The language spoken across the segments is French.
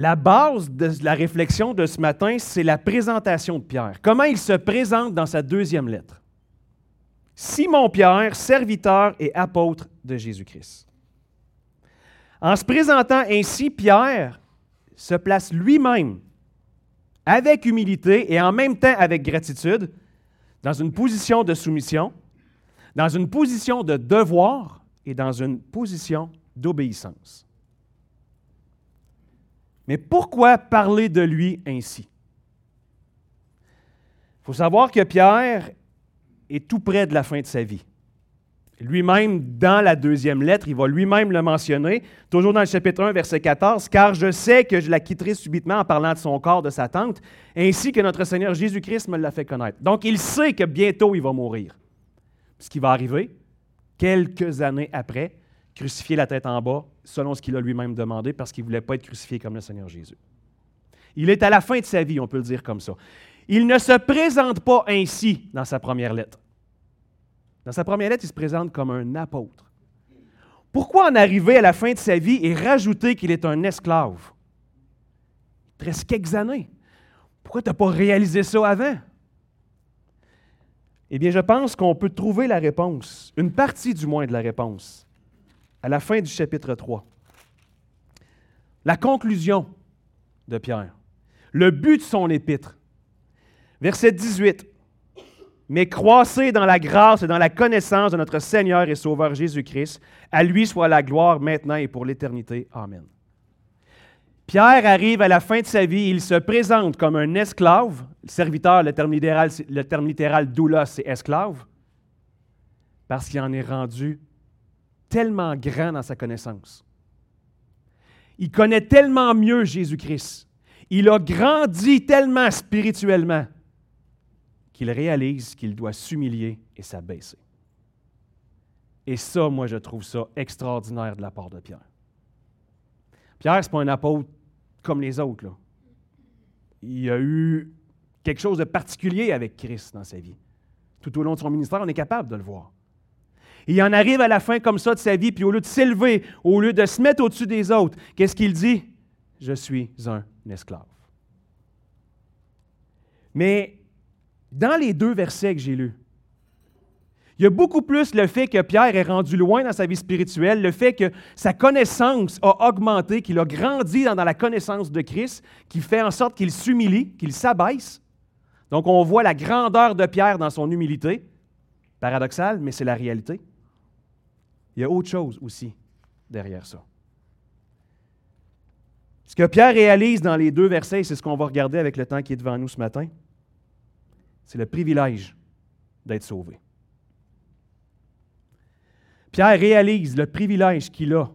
La base de la réflexion de ce matin, c'est la présentation de Pierre. Comment il se présente dans sa deuxième lettre? Simon Pierre, serviteur et apôtre de Jésus-Christ. En se présentant ainsi, Pierre se place lui-même avec humilité et en même temps avec gratitude, dans une position de soumission, dans une position de devoir et dans une position d'obéissance. Mais pourquoi parler de lui ainsi? Il faut savoir que Pierre est tout près de la fin de sa vie. Lui-même, dans la deuxième lettre, il va lui-même le mentionner, toujours dans le chapitre 1, verset 14, « Car je sais que je la quitterai subitement en parlant de son corps, de sa tente, ainsi que notre Seigneur Jésus-Christ me l'a fait connaître. » Donc, il sait que bientôt, il va mourir. Ce qui va arriver, quelques années après, crucifié la tête en bas, selon ce qu'il a lui-même demandé, parce qu'il ne voulait pas être crucifié comme le Seigneur Jésus. Il est à la fin de sa vie, on peut le dire comme ça. Il ne se présente pas ainsi dans sa première lettre. Dans sa première lettre, il se présente comme un apôtre. Pourquoi en arriver à la fin de sa vie et rajouter qu'il est un esclave? Il reste quelques années. Pourquoi tu n'as pas réalisé ça avant? Eh bien, je pense qu'on peut trouver la réponse, une partie du moins de la réponse, à la fin du chapitre 3. La conclusion de Pierre, le but de son épître. Verset 18. Mais croissez dans la grâce et dans la connaissance de notre Seigneur et Sauveur Jésus-Christ. À lui soit la gloire maintenant et pour l'éternité. Amen. Pierre arrive à la fin de sa vie. Il se présente comme un esclave. Le serviteur, le terme littéral doulos, c'est esclave. Parce qu'il en est rendu tellement grand dans sa connaissance. Il connaît tellement mieux Jésus-Christ. Il a grandi tellement spirituellement qu'il réalise qu'il doit s'humilier et s'abaisser. Et ça, moi, je trouve ça extraordinaire de la part de Pierre. Pierre, ce n'est pas un apôtre comme les autres, là. Il y a eu quelque chose de particulier avec Christ dans sa vie. Tout au long de son ministère, on est capable de le voir. Il en arrive à la fin comme ça de sa vie, puis au lieu de s'élever, au lieu de se mettre au-dessus des autres, qu'est-ce qu'il dit? « Je suis un esclave. » Mais dans les deux versets que j'ai lus, il y a beaucoup plus le fait que Pierre est rendu loin dans sa vie spirituelle, le fait que sa connaissance a augmenté, qu'il a grandi dans la connaissance de Christ, qui fait en sorte qu'il s'humilie, qu'il s'abaisse. Donc, on voit la grandeur de Pierre dans son humilité. Paradoxal, mais c'est la réalité. Il y a autre chose aussi derrière ça. Ce que Pierre réalise dans les deux versets, c'est ce qu'on va regarder avec le temps qui est devant nous ce matin, c'est le privilège d'être sauvé. Pierre réalise le privilège qu'il a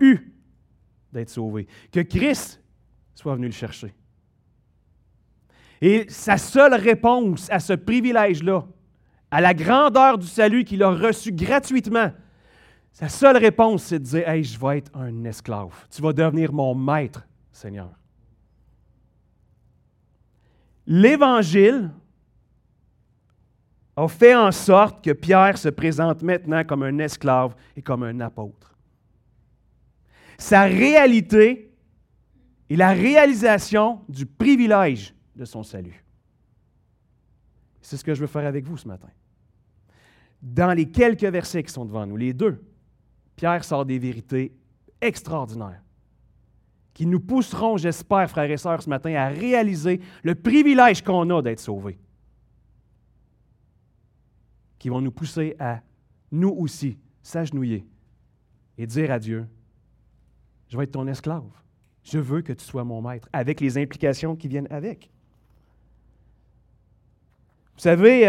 eu d'être sauvé, que Christ soit venu le chercher. Et sa seule réponse à ce privilège-là, à la grandeur du salut qu'il a reçu gratuitement, sa seule réponse, c'est de dire « Hey, je vais être un esclave. Tu vas devenir mon maître, Seigneur. » L'Évangile a fait en sorte que Pierre se présente maintenant comme un esclave et comme un apôtre. Sa réalité est la réalisation du privilège de son salut. C'est ce que je veux faire avec vous ce matin. Dans les quelques versets qui sont devant nous, les deux, Pierre sort des vérités extraordinaires qui nous pousseront, j'espère, frères et sœurs, ce matin, à réaliser le privilège qu'on a d'être sauvés, qui vont nous pousser à, nous aussi, s'agenouiller et dire à Dieu, « Je vais être ton esclave. Je veux que tu sois mon maître. » avec les implications qui viennent avec. Vous savez,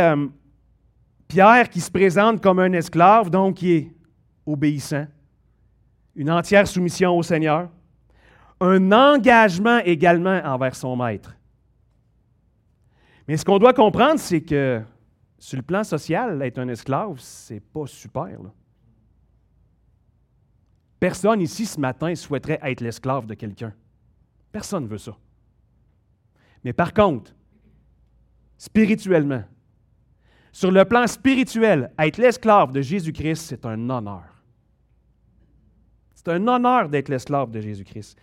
Pierre qui se présente comme un esclave, donc qui est obéissant, une entière soumission au Seigneur, un engagement également envers son maître. Mais ce qu'on doit comprendre, c'est que sur le plan social, être un esclave, c'est pas super, là. Personne ici ce matin souhaiterait être l'esclave de quelqu'un. Personne ne veut ça. Mais par contre, spirituellement, sur le plan spirituel, être l'esclave de Jésus-Christ, c'est un honneur. C'est un honneur d'être l'esclave de Jésus-Christ.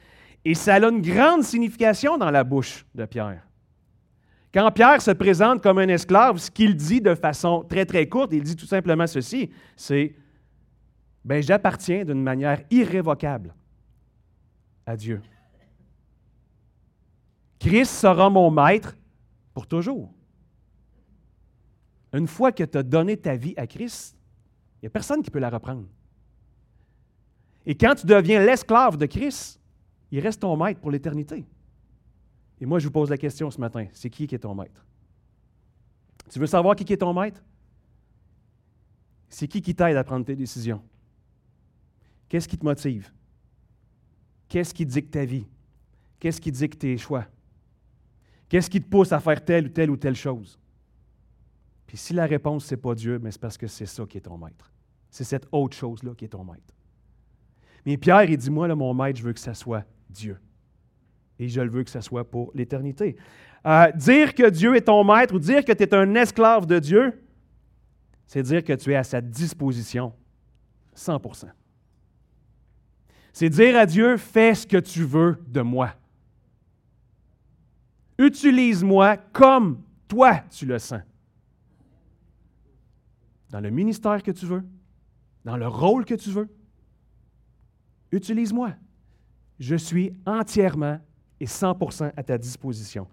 Et ça a une grande signification dans la bouche de Pierre. Quand Pierre se présente comme un esclave, ce qu'il dit de façon très, très courte, il dit tout simplement ceci, c'est « Ben, j'appartiens d'une manière irrévocable à Dieu. Christ sera mon maître pour toujours. » Une fois que tu as donné ta vie à Christ, il n'y a personne qui peut la reprendre. Et quand tu deviens l'esclave de Christ, il reste ton maître pour l'éternité. Et moi, je vous pose la question ce matin, c'est qui est ton maître? Tu veux savoir qui est ton maître? C'est qui t'aide à prendre tes décisions? Qu'est-ce qui te motive? Qu'est-ce qui dicte ta vie? Qu'est-ce qui dicte tes choix? Qu'est-ce qui te pousse à faire telle ou telle chose? Puis si la réponse, c'est pas Dieu, mais c'est parce que c'est ça qui est ton maître. C'est cette autre chose-là qui est ton maître. Mais Pierre, il dit, moi, là, mon maître, je veux que ça soit Dieu. Et je le veux que ça soit pour l'éternité. Dire que Dieu est ton maître ou dire que tu es un esclave de Dieu, c'est dire que tu es à sa disposition 100%. C'est dire à Dieu, fais ce que tu veux de moi. Utilise-moi comme toi tu le sens. Dans le ministère que tu veux, dans le rôle que tu veux, utilise-moi. Je suis entièrement et 100% à ta disposition.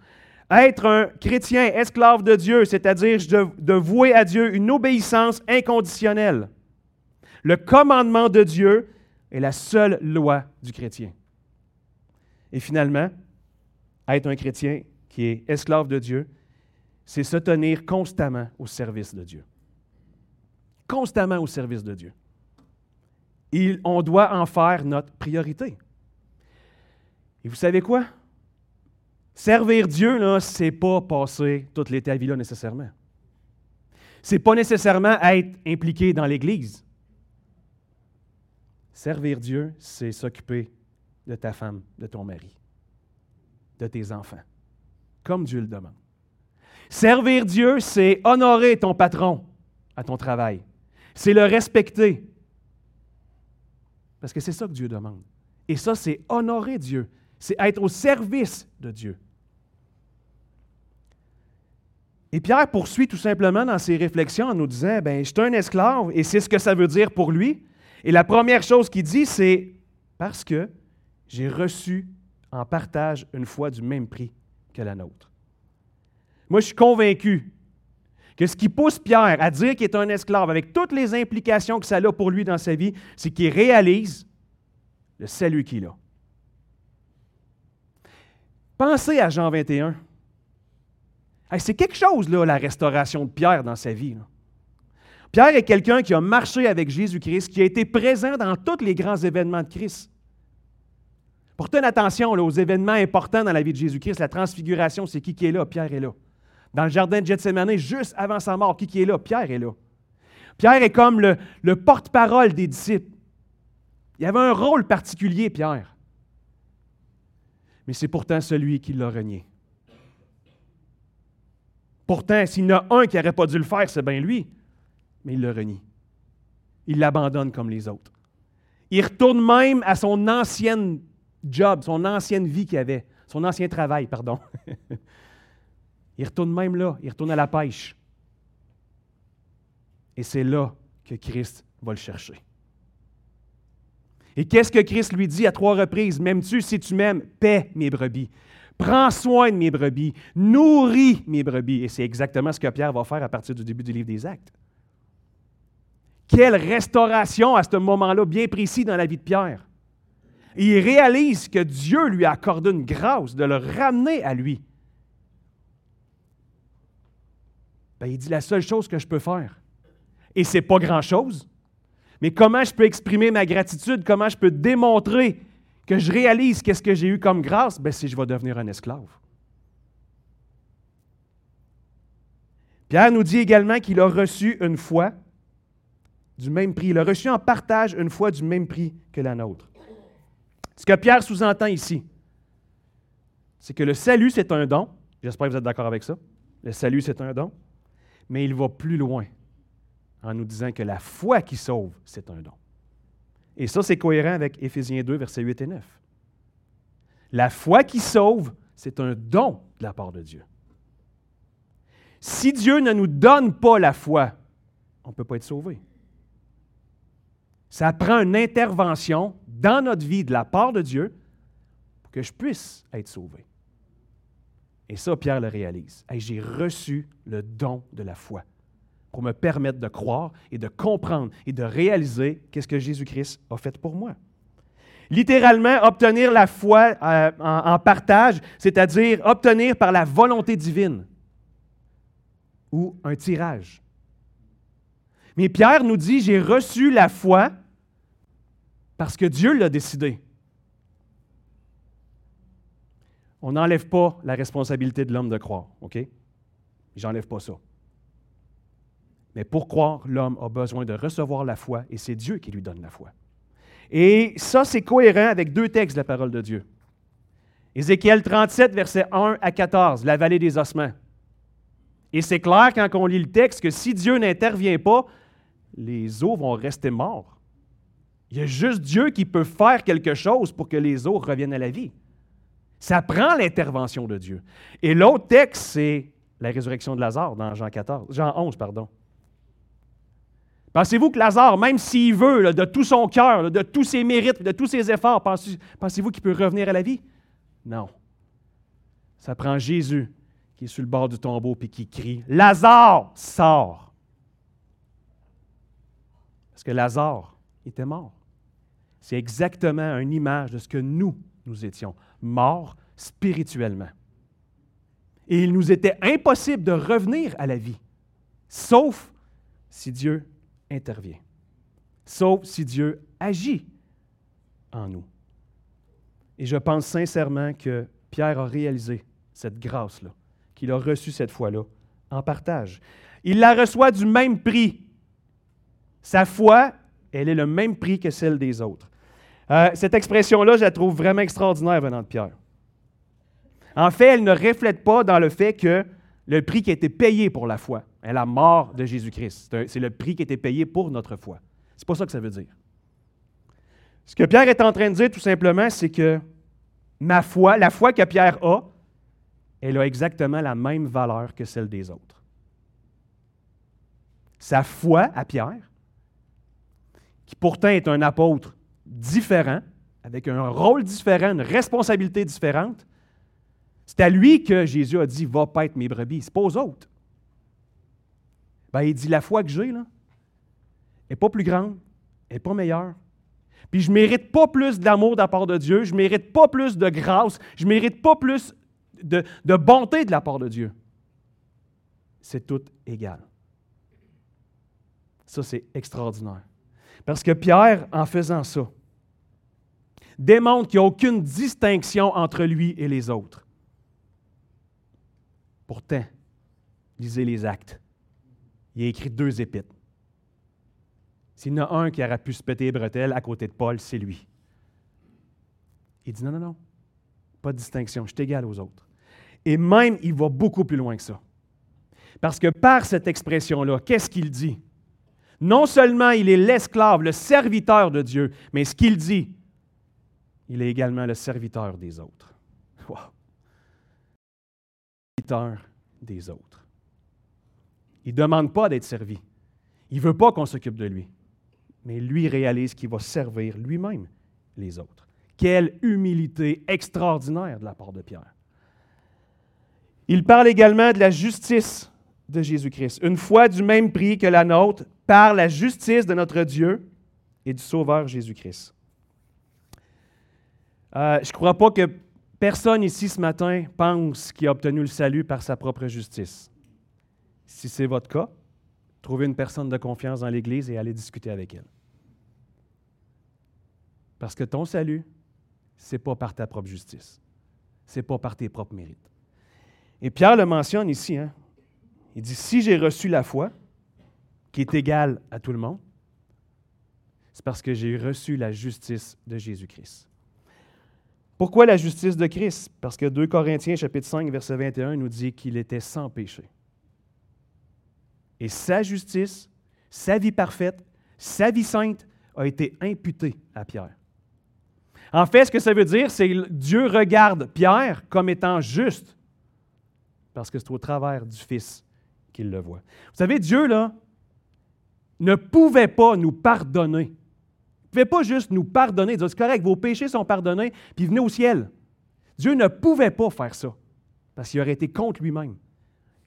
Être un chrétien esclave de Dieu, c'est-à-dire de vouer à Dieu une obéissance inconditionnelle. Le commandement de Dieu est la seule loi du chrétien. Et finalement, être un chrétien qui est esclave de Dieu, c'est se tenir constamment au service de Dieu. Constamment au service de Dieu. On doit en faire notre priorité. Et vous savez quoi? Servir Dieu, là, c'est pas passer toute l'éternité là nécessairement. C'est pas nécessairement être impliqué dans l'Église. Servir Dieu, c'est s'occuper de ta femme, de ton mari, de tes enfants, comme Dieu le demande. Servir Dieu, c'est honorer ton patron à ton travail. C'est le respecter. Parce que c'est ça que Dieu demande. Et ça, c'est honorer Dieu. C'est être au service de Dieu. Et Pierre poursuit tout simplement dans ses réflexions en nous disant, « Bien, je suis un esclave, et c'est ce que ça veut dire pour lui. » Et la première chose qu'il dit, c'est, « Parce que j'ai reçu en partage une foi du même prix que la nôtre. » Moi, je suis convaincu que ce qui pousse Pierre à dire qu'il est un esclave, avec toutes les implications que ça a pour lui dans sa vie, c'est qu'il réalise le salut qu'il a. Pensez à Jean 21. Hey, c'est quelque chose, là, la restauration de Pierre dans sa vie. Là. Pierre est quelqu'un qui a marché avec Jésus-Christ, qui a été présent dans tous les grands événements de Christ. Portez attention là, aux événements importants dans la vie de Jésus-Christ. La transfiguration, c'est qui est là? Pierre est là. Dans le jardin de Gethsémané, juste avant sa mort, qui est là? Pierre est là. Pierre est comme le porte-parole des disciples. Il avait un rôle particulier, Pierre. Mais c'est pourtant celui qui l'a renié. Pourtant, s'il y en a un qui n'aurait pas dû le faire, c'est bien lui. Mais il le renie. Il l'abandonne comme les autres. Il retourne même à son ancienne job, son ancienne vie qu'il avait, son ancien travail, pardon. Il retourne même là, il retourne à la pêche. Et c'est là que Christ va le chercher. Et qu'est-ce que Christ lui dit à 3 reprises? « M'aimes-tu? Si tu m'aimes, paie mes brebis. Prends soin de mes brebis. Nourris mes brebis. » Et c'est exactement ce que Pierre va faire à partir du début du livre des Actes. Quelle restauration à ce moment-là bien précis dans la vie de Pierre. Il réalise que Dieu lui a accordé une grâce de le ramener à lui. Ben, il dit « La seule chose que je peux faire, et c'est pas grand-chose, mais comment je peux exprimer ma gratitude? Comment je peux démontrer que je réalise qu'est-ce que j'ai eu comme grâce? Bien, si je vais devenir un esclave. » Pierre nous dit également qu'il a reçu une foi du même prix. Il a reçu en partage une foi du même prix que la nôtre. Ce que Pierre sous-entend ici, c'est que le salut, c'est un don. J'espère que vous êtes d'accord avec ça. Le salut, c'est un don. Mais il va plus loin, en nous disant que la foi qui sauve, c'est un don. Et ça, c'est cohérent avec Éphésiens 2, versets 8 et 9. La foi qui sauve, c'est un don de la part de Dieu. Si Dieu ne nous donne pas la foi, on ne peut pas être sauvé. Ça prend une intervention dans notre vie de la part de Dieu pour que je puisse être sauvé. Et ça, Pierre le réalise. Hey, j'ai reçu le don de la foi pour me permettre de croire et de comprendre et de réaliser qu'est-ce que Jésus-Christ a fait pour moi. Littéralement, obtenir la foi en partage, c'est-à-dire obtenir par la volonté divine ou un tirage. Mais Pierre nous dit, j'ai reçu la foi parce que Dieu l'a décidé. On n'enlève pas la responsabilité de l'homme de croire, OK? J'enlève pas ça. Mais pour croire, l'homme a besoin de recevoir la foi et c'est Dieu qui lui donne la foi. Et ça, c'est cohérent avec deux textes de la parole de Dieu. Ézéchiel 37, versets 1 à 14, la vallée des ossements. Et c'est clair quand on lit le texte que si Dieu n'intervient pas, les os vont rester morts. Il y a juste Dieu qui peut faire quelque chose pour que les os reviennent à la vie. Ça prend l'intervention de Dieu. Et l'autre texte, c'est la résurrection de Lazare dans Jean 11. Pensez-vous que Lazare, même s'il veut, là, de tout son cœur, là, de tous ses mérites, de tous ses efforts, pensez-vous qu'il peut revenir à la vie? Non. Ça prend Jésus qui est sur le bord du tombeau et qui crie « Lazare, sors! » Parce que Lazare était mort. C'est exactement une image de ce que nous étions, morts spirituellement. Et il nous était impossible de revenir à la vie, sauf si Dieu intervient, sauf si Dieu agit en nous. Et je pense sincèrement que Pierre a réalisé cette grâce-là, qu'il a reçue cette fois-là en partage. Il la reçoit du même prix. Sa foi, elle est le même prix que celle des autres. Cette expression-là, je la trouve vraiment extraordinaire venant de Pierre. En fait, elle ne reflète pas dans le fait que le prix qui a été payé pour la foi, est la mort de Jésus-Christ. C'est le prix qui a été payé pour notre foi. C'est pas ça que ça veut dire. Ce que Pierre est en train de dire, tout simplement, c'est que la foi que Pierre a, elle a exactement la même valeur que celle des autres. Sa foi à Pierre, qui pourtant est un apôtre différent, avec un rôle différent, une responsabilité différente, c'est à lui que Jésus a dit « Va paître mes brebis », c'est pas aux autres. Ben, il dit, la foi que j'ai, là, n'est pas plus grande, n'est pas meilleure. Puis je ne mérite pas plus d'amour de la part de Dieu, je ne mérite pas plus de grâce, je ne mérite pas plus de bonté de la part de Dieu. C'est tout égal. Ça, c'est extraordinaire. Parce que Pierre, en faisant ça, démontre qu'il n'y a aucune distinction entre lui et les autres. Pourtant, lisez les actes. Il a écrit 2 épîtres. S'il y en a un qui aurait pu se péter les bretelles à côté de Paul, c'est lui. Il dit non, pas de distinction, je suis égal aux autres. Et même, il va beaucoup plus loin que ça. Parce que par cette expression-là, qu'est-ce qu'il dit? Non seulement il est l'esclave, le serviteur de Dieu, mais ce qu'il dit, il est également le serviteur des autres. Wow! Le serviteur des autres. Il ne demande pas d'être servi. Il ne veut pas qu'on s'occupe de lui. Mais lui réalise qu'il va servir lui-même les autres. Quelle humilité extraordinaire de la part de Pierre. Il parle également de la justice de Jésus-Christ. Une foi du même prix que la nôtre, par la justice de notre Dieu et du Sauveur Jésus-Christ. Je ne crois pas que personne ici ce matin pense qu'il a obtenu le salut par sa propre justice. Si c'est votre cas, trouvez une personne de confiance dans l'Église et allez discuter avec elle. Parce que ton salut, ce n'est pas par ta propre justice. Ce n'est pas par tes propres mérites. Et Pierre le mentionne ici. Hein? Il dit, si j'ai reçu la foi, qui est égale à tout le monde, c'est parce que j'ai reçu la justice de Jésus-Christ. Pourquoi la justice de Christ? Parce que 2 Corinthiens, chapitre 5, verset 21, nous dit qu'il était sans péché. Et sa justice, sa vie parfaite, sa vie sainte a été imputée à Pierre. En fait, ce que ça veut dire, c'est que Dieu regarde Pierre comme étant juste, parce que c'est au travers du Fils qu'il le voit. Vous savez, Dieu, là, ne pouvait pas nous pardonner. Il ne pouvait pas juste nous pardonner, dire, c'est correct, vos péchés sont pardonnés, puis venez au ciel. Dieu ne pouvait pas faire ça, parce qu'il aurait été contre lui-même.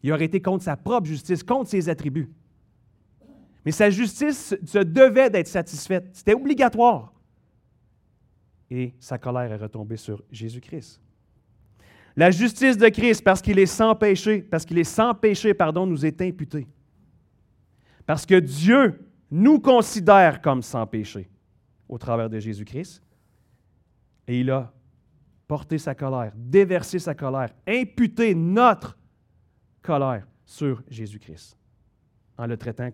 Il aurait été contre sa propre justice, contre ses attributs. Mais sa justice se devait d'être satisfaite. C'était obligatoire. Et sa colère est retombée sur Jésus-Christ. La justice de Christ, parce qu'il est sans péché, nous est imputée. Parce que Dieu nous considère comme sans péché au travers de Jésus-Christ. Et il a porté sa colère, déversé sa colère, imputé notre colère sur Jésus-Christ en le traitant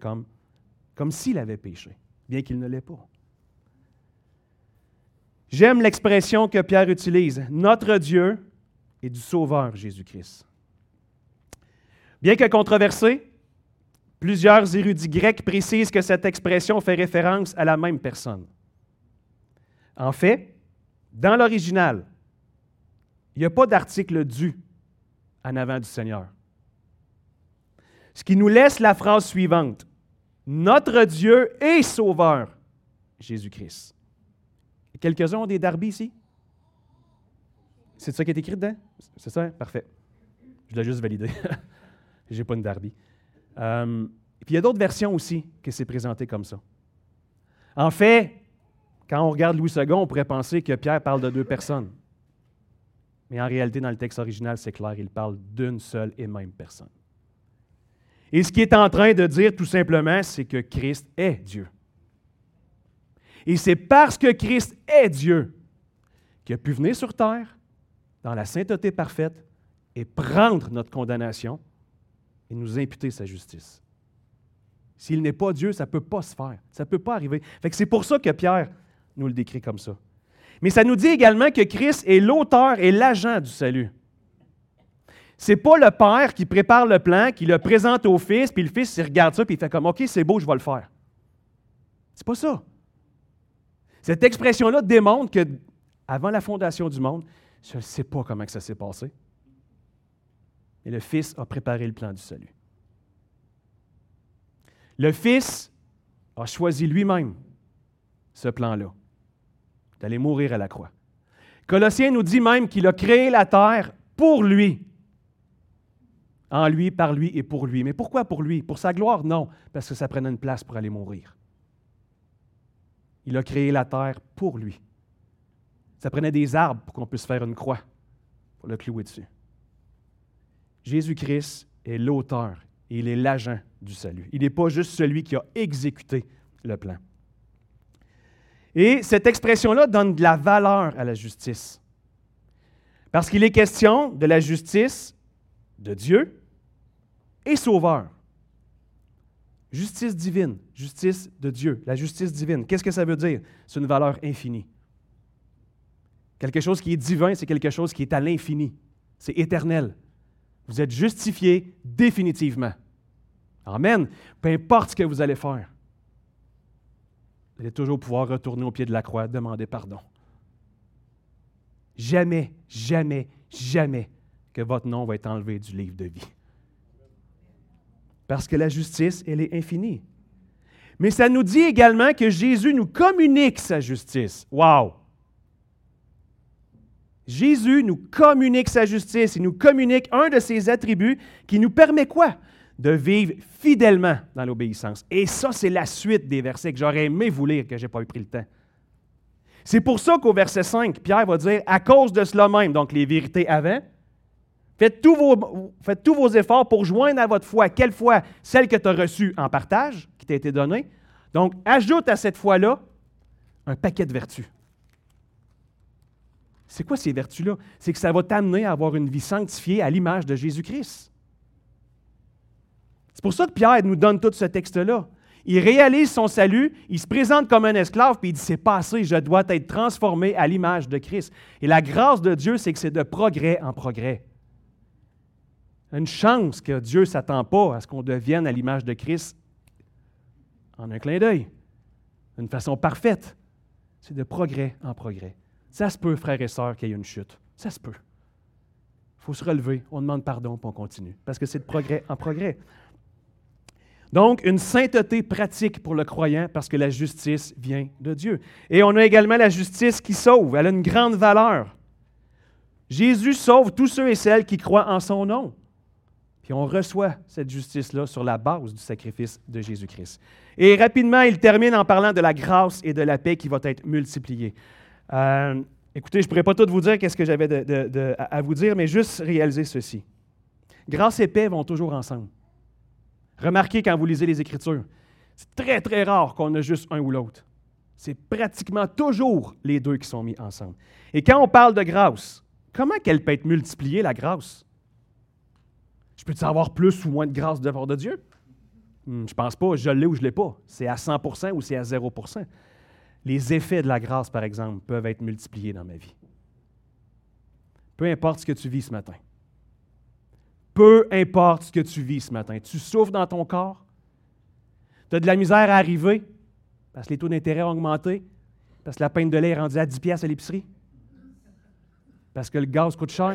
comme s'il avait péché, bien qu'il ne l'ait pas. J'aime l'expression que Pierre utilise, « Notre Dieu et du Sauveur Jésus-Christ ». Bien que controversée, plusieurs érudits grecs précisent que cette expression fait référence à la même personne. En fait, dans l'original, il n'y a pas d'article « du » en avant du Seigneur. Ce qui nous laisse la phrase suivante, « Notre Dieu et Sauveur Jésus-Christ ». Quelques-uns ont des Darby ici? C'est ça qui est écrit dedans? C'est ça? Parfait. Je l'ai juste validé. Je n'ai pas une Darby. Puis il y a d'autres versions aussi que c'est présenté comme ça. En fait, quand on regarde Louis Segond, on pourrait penser que Pierre parle de deux personnes. Mais en réalité, dans le texte original, c'est clair, il parle d'une seule et même personne. Et ce qu'il est en train de dire, tout simplement, c'est que Christ est Dieu. Et c'est parce que Christ est Dieu qu'il a pu venir sur terre, dans la sainteté parfaite, et prendre notre condamnation et nous imputer sa justice. S'il n'est pas Dieu, ça ne peut pas se faire, ça ne peut pas arriver. Fait que c'est pour ça que Pierre nous le décrit comme ça. Mais ça nous dit également que Christ est l'auteur et l'agent du salut. Ce n'est pas le Père qui prépare le plan, qui le présente au Fils, puis le Fils il regarde ça, puis il fait comme « OK, c'est beau, je vais le faire ». C'est pas ça. Cette expression-là démontre que, avant la fondation du monde, je ne sais pas comment ça s'est passé. Et le Fils a préparé le plan du salut. Le Fils a choisi lui-même ce plan-là, d'aller mourir à la croix. Colossiens nous dit même qu'il a créé la terre pour lui, en lui, par lui et pour lui. Mais pourquoi pour lui? Pour sa gloire? Non, parce que ça prenait une place pour aller mourir. Il a créé la terre pour lui. Ça prenait des arbres pour qu'on puisse faire une croix, pour le clouer dessus. Jésus-Christ est l'auteur, il est l'agent du salut. Il n'est pas juste celui qui a exécuté le plan. Et cette expression-là donne de la valeur à la justice. Parce qu'il est question de la justice de Dieu et Sauveur. Justice divine, justice de Dieu, la justice divine. Qu'est-ce que ça veut dire? C'est une valeur infinie. Quelque chose qui est divin, c'est quelque chose qui est à l'infini. C'est éternel. Vous êtes justifiés définitivement. Amen. Peu importe ce que vous allez faire, vous allez toujours pouvoir retourner au pied de la croix, demander pardon. Jamais, jamais, jamais que votre nom va être enlevé du livre de vie. Parce que la justice, elle est infinie. Mais ça nous dit également que Jésus nous communique sa justice. Wow! Jésus nous communique sa justice. Il nous communique un de ses attributs qui nous permet quoi? De vivre fidèlement dans l'obéissance. Et ça, c'est la suite des versets que j'aurais aimé vous lire, que je n'ai pas eu pris le temps. C'est pour ça qu'au verset 5, Pierre va dire, « À cause de cela même, donc les vérités avant, Faites tous vos efforts pour joindre à votre foi. Quelle foi? Celle que tu as reçue en partage, qui t'a été donnée. Donc, ajoute à cette foi-là un paquet de vertus. C'est quoi ces vertus-là? C'est que ça va t'amener à avoir une vie sanctifiée à l'image de Jésus-Christ. C'est pour ça que Pierre nous donne tout ce texte-là. Il réalise son salut, il se présente comme un esclave, puis il dit, c'est passé, je dois être transformé à l'image de Christ. Et la grâce de Dieu, c'est que c'est de progrès en progrès. Une chance que Dieu ne s'attend pas à ce qu'on devienne à l'image de Christ en un clin d'œil, d'une façon parfaite. C'est de progrès en progrès, Ça se peut, frères et sœurs, qu'il y ait une chute. Ça se peut. Il faut se relever, on demande pardon, puis on continue. Parce que c'est de progrès en progrès. Donc, une sainteté pratique pour le croyant, parce que la justice vient de Dieu. Et on a également la justice qui sauve. Elle a une grande valeur. Jésus sauve tous ceux et celles qui croient en son nom. Puis on reçoit cette justice-là sur la base du sacrifice de Jésus-Christ. Et rapidement, il termine en parlant de la grâce et de la paix qui va être multipliée. Écoutez, je ne pourrais pas tout vous dire qu'est-ce que j'avais à vous dire, mais juste réaliser ceci. Grâce et paix vont toujours ensemble. Remarquez quand vous lisez les Écritures, c'est très, très rare qu'on ait juste un ou l'autre. C'est pratiquement toujours les deux qui sont mis ensemble. Et quand on parle de grâce, comment qu'elle peut être multipliée, la grâce? Je peux-tu avoir plus ou moins de grâce de la part de Dieu? Je pense pas, je l'ai ou je ne l'ai pas. C'est à 100% ou c'est à 0%. Les effets de la grâce, par exemple, peuvent être multipliés dans ma vie. Peu importe ce que tu vis ce matin. Peu importe ce que tu vis ce matin. Tu souffres dans ton corps. Tu as de la misère à arriver parce que les taux d'intérêt ont augmenté, parce que la pinte de lait est rendue à 10 piastres à l'épicerie, parce que le gaz coûte cher.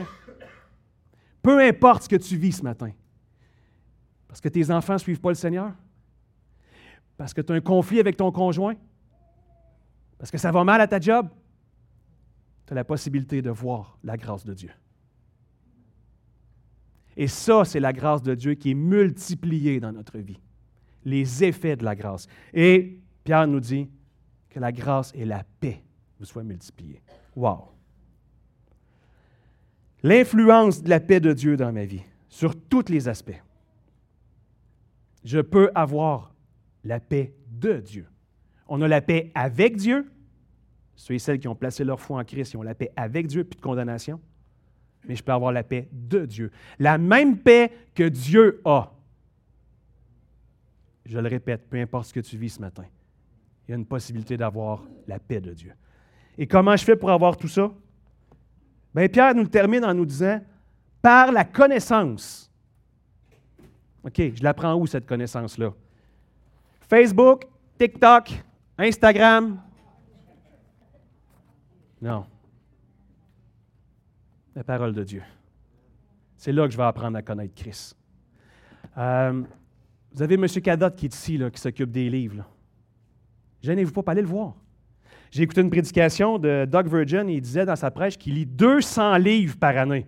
Peu importe ce que tu vis ce matin. Parce que tes enfants ne suivent pas le Seigneur. Parce que tu as un conflit avec ton conjoint. Parce que ça va mal à ta job. Tu as la possibilité de voir la grâce de Dieu. Et ça, c'est la grâce de Dieu qui est multipliée dans notre vie. Les effets de la grâce. Et Pierre nous dit que la grâce et la paix vous soient multipliées. Wow! L'influence de la paix de Dieu dans ma vie, sur tous les aspects. Je peux avoir la paix de Dieu. On a la paix avec Dieu. Ceux et celles qui ont placé leur foi en Christ, ils ont la paix avec Dieu, plus de condamnation. Mais je peux avoir la paix de Dieu. La même paix que Dieu a. Je le répète, peu importe ce que tu vis ce matin, il y a une possibilité d'avoir la paix de Dieu. Et comment je fais pour avoir tout ça? Bien, Pierre nous le termine en nous disant « par la connaissance ». OK, je la prends où, cette connaissance-là? Facebook, TikTok, Instagram. Non. La parole de Dieu. C'est là que je vais apprendre à connaître Christ. Vous avez M. Cadotte qui est ici, là, qui s'occupe des livres. Gênez-vous pas, allez le voir. J'ai écouté une prédication de Doug Virgin, et il disait dans sa prêche qu'il lit 200 livres par année.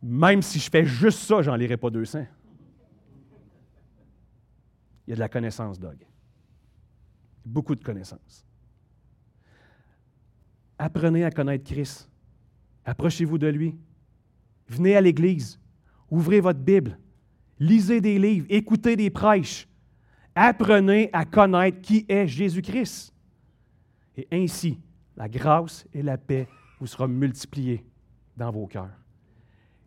Même si je fais juste ça, j'en lirai pas 200. Il y a de la connaissance, Doug. Beaucoup de connaissances. Apprenez à connaître Christ. Approchez-vous de lui. Venez à l'Église. Ouvrez votre Bible. Lisez des livres. Écoutez des prêches. Apprenez à connaître qui est Jésus-Christ. Et ainsi, la grâce et la paix vous seront multipliées dans vos cœurs.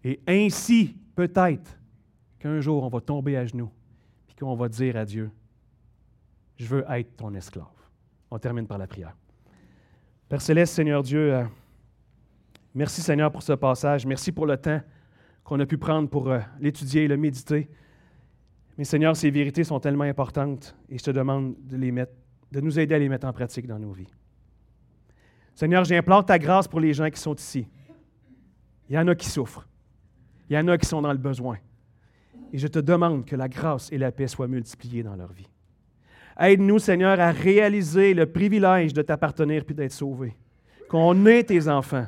Et ainsi, peut-être qu'un jour, on va tomber à genoux et qu'on va dire à Dieu, « Je veux être ton esclave. » On termine par la prière. Père Céleste, Seigneur Dieu, merci Seigneur pour ce passage. Merci pour le temps qu'on a pu prendre pour l'étudier et le méditer. Mais Seigneur, ces vérités sont tellement importantes et je te demande de nous aider à les mettre en pratique dans nos vies. Seigneur, j'implore ta grâce pour les gens qui sont ici. Il y en a qui souffrent. Il y en a qui sont dans le besoin. Et je te demande que la grâce et la paix soient multipliées dans leur vie. Aide-nous, Seigneur, à réaliser le privilège de t'appartenir puis d'être sauvés. Qu'on est tes enfants.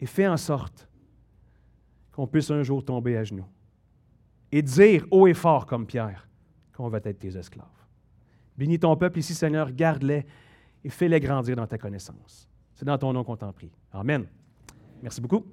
Et fais en sorte qu'on puisse un jour tomber à genoux et dire haut et fort comme Pierre qu'on va être tes esclaves. Bénis ton peuple ici, Seigneur, garde-les et fais-les grandir dans ta connaissance. C'est dans ton nom qu'on t'en prie. Amen. Merci beaucoup.